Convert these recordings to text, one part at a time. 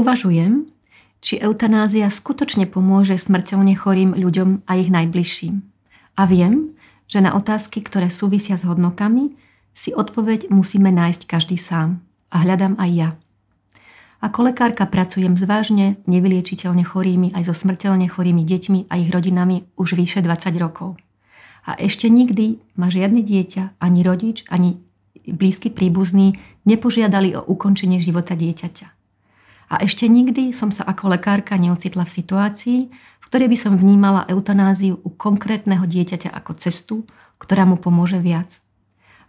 Uvažujem, či eutanázia skutočne pomôže smrteľne chorým ľuďom a ich najbližším. A viem, že na otázky, ktoré súvisia s hodnotami, si odpoveď musíme nájsť každý sám. A hľadám aj ja. Ako lekárka pracujem s vážne nevyliečiteľne chorými aj so smrteľne chorými deťmi a ich rodinami už vyše 20 rokov. A ešte nikdy ma žiadne dieťa, ani rodič, ani blízky príbuzní nepožiadali o ukončenie života dieťaťa. A ešte nikdy som sa ako lekárka neocitla v situácii, v ktorej by som vnímala eutanáziu u konkrétneho dieťaťa ako cestu, ktorá mu pomôže viac.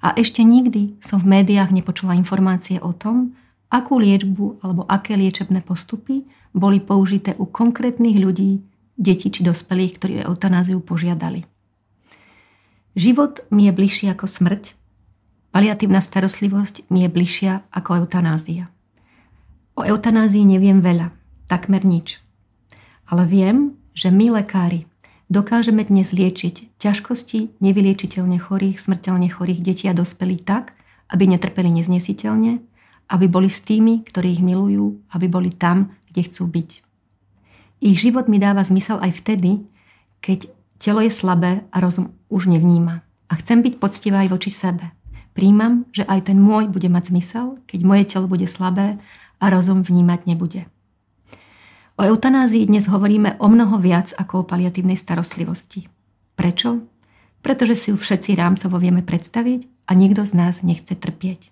A ešte nikdy som v médiách nepočula informácie o tom, akú liečbu alebo aké liečebné postupy boli použité u konkrétnych ľudí, detí či dospelých, ktorí o eutanáziu požiadali. Život mi je bližší ako smrť, paliatívna starostlivosť mi je bližšia ako eutanázia. O eutanázii neviem veľa, takmer nič. Ale viem, že my lekári dokážeme dnes liečiť ťažkosti nevyliečiteľne chorých, smrteľne chorých detí a dospelých tak, aby netrpeli neznesiteľne, aby boli s tými, ktorí ich milujú, aby boli tam, kde chcú byť. Ich život mi dáva zmysel aj vtedy, keď telo je slabé a rozum už nevníma. A chcem byť poctivá aj voči sebe. Príjmam, že aj ten môj bude mať zmysel, keď moje telo bude slabé a rozum vnímať nebude. O eutanázii dnes hovoríme o mnoho viac ako o paliatívnej starostlivosti. Prečo? Pretože si ju všetci rámcovo vieme predstaviť a nikto z nás nechce trpieť.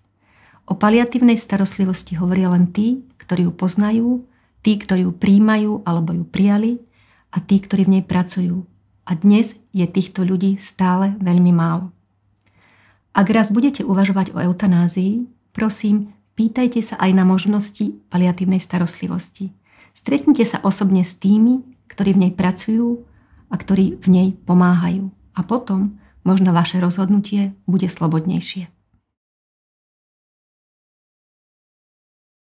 O paliatívnej starostlivosti hovoria len tí, ktorí ju poznajú, tí, ktorí ju príjmajú alebo ju prijali a tí, ktorí v nej pracujú. A dnes je týchto ľudí stále veľmi málo. Ak raz budete uvažovať o eutanázii, prosím, pýtajte sa aj na možnosti paliatívnej starostlivosti. Stretnite sa osobne s tými, ktorí v nej pracujú a ktorí v nej pomáhajú. A potom možno vaše rozhodnutie bude slobodnejšie.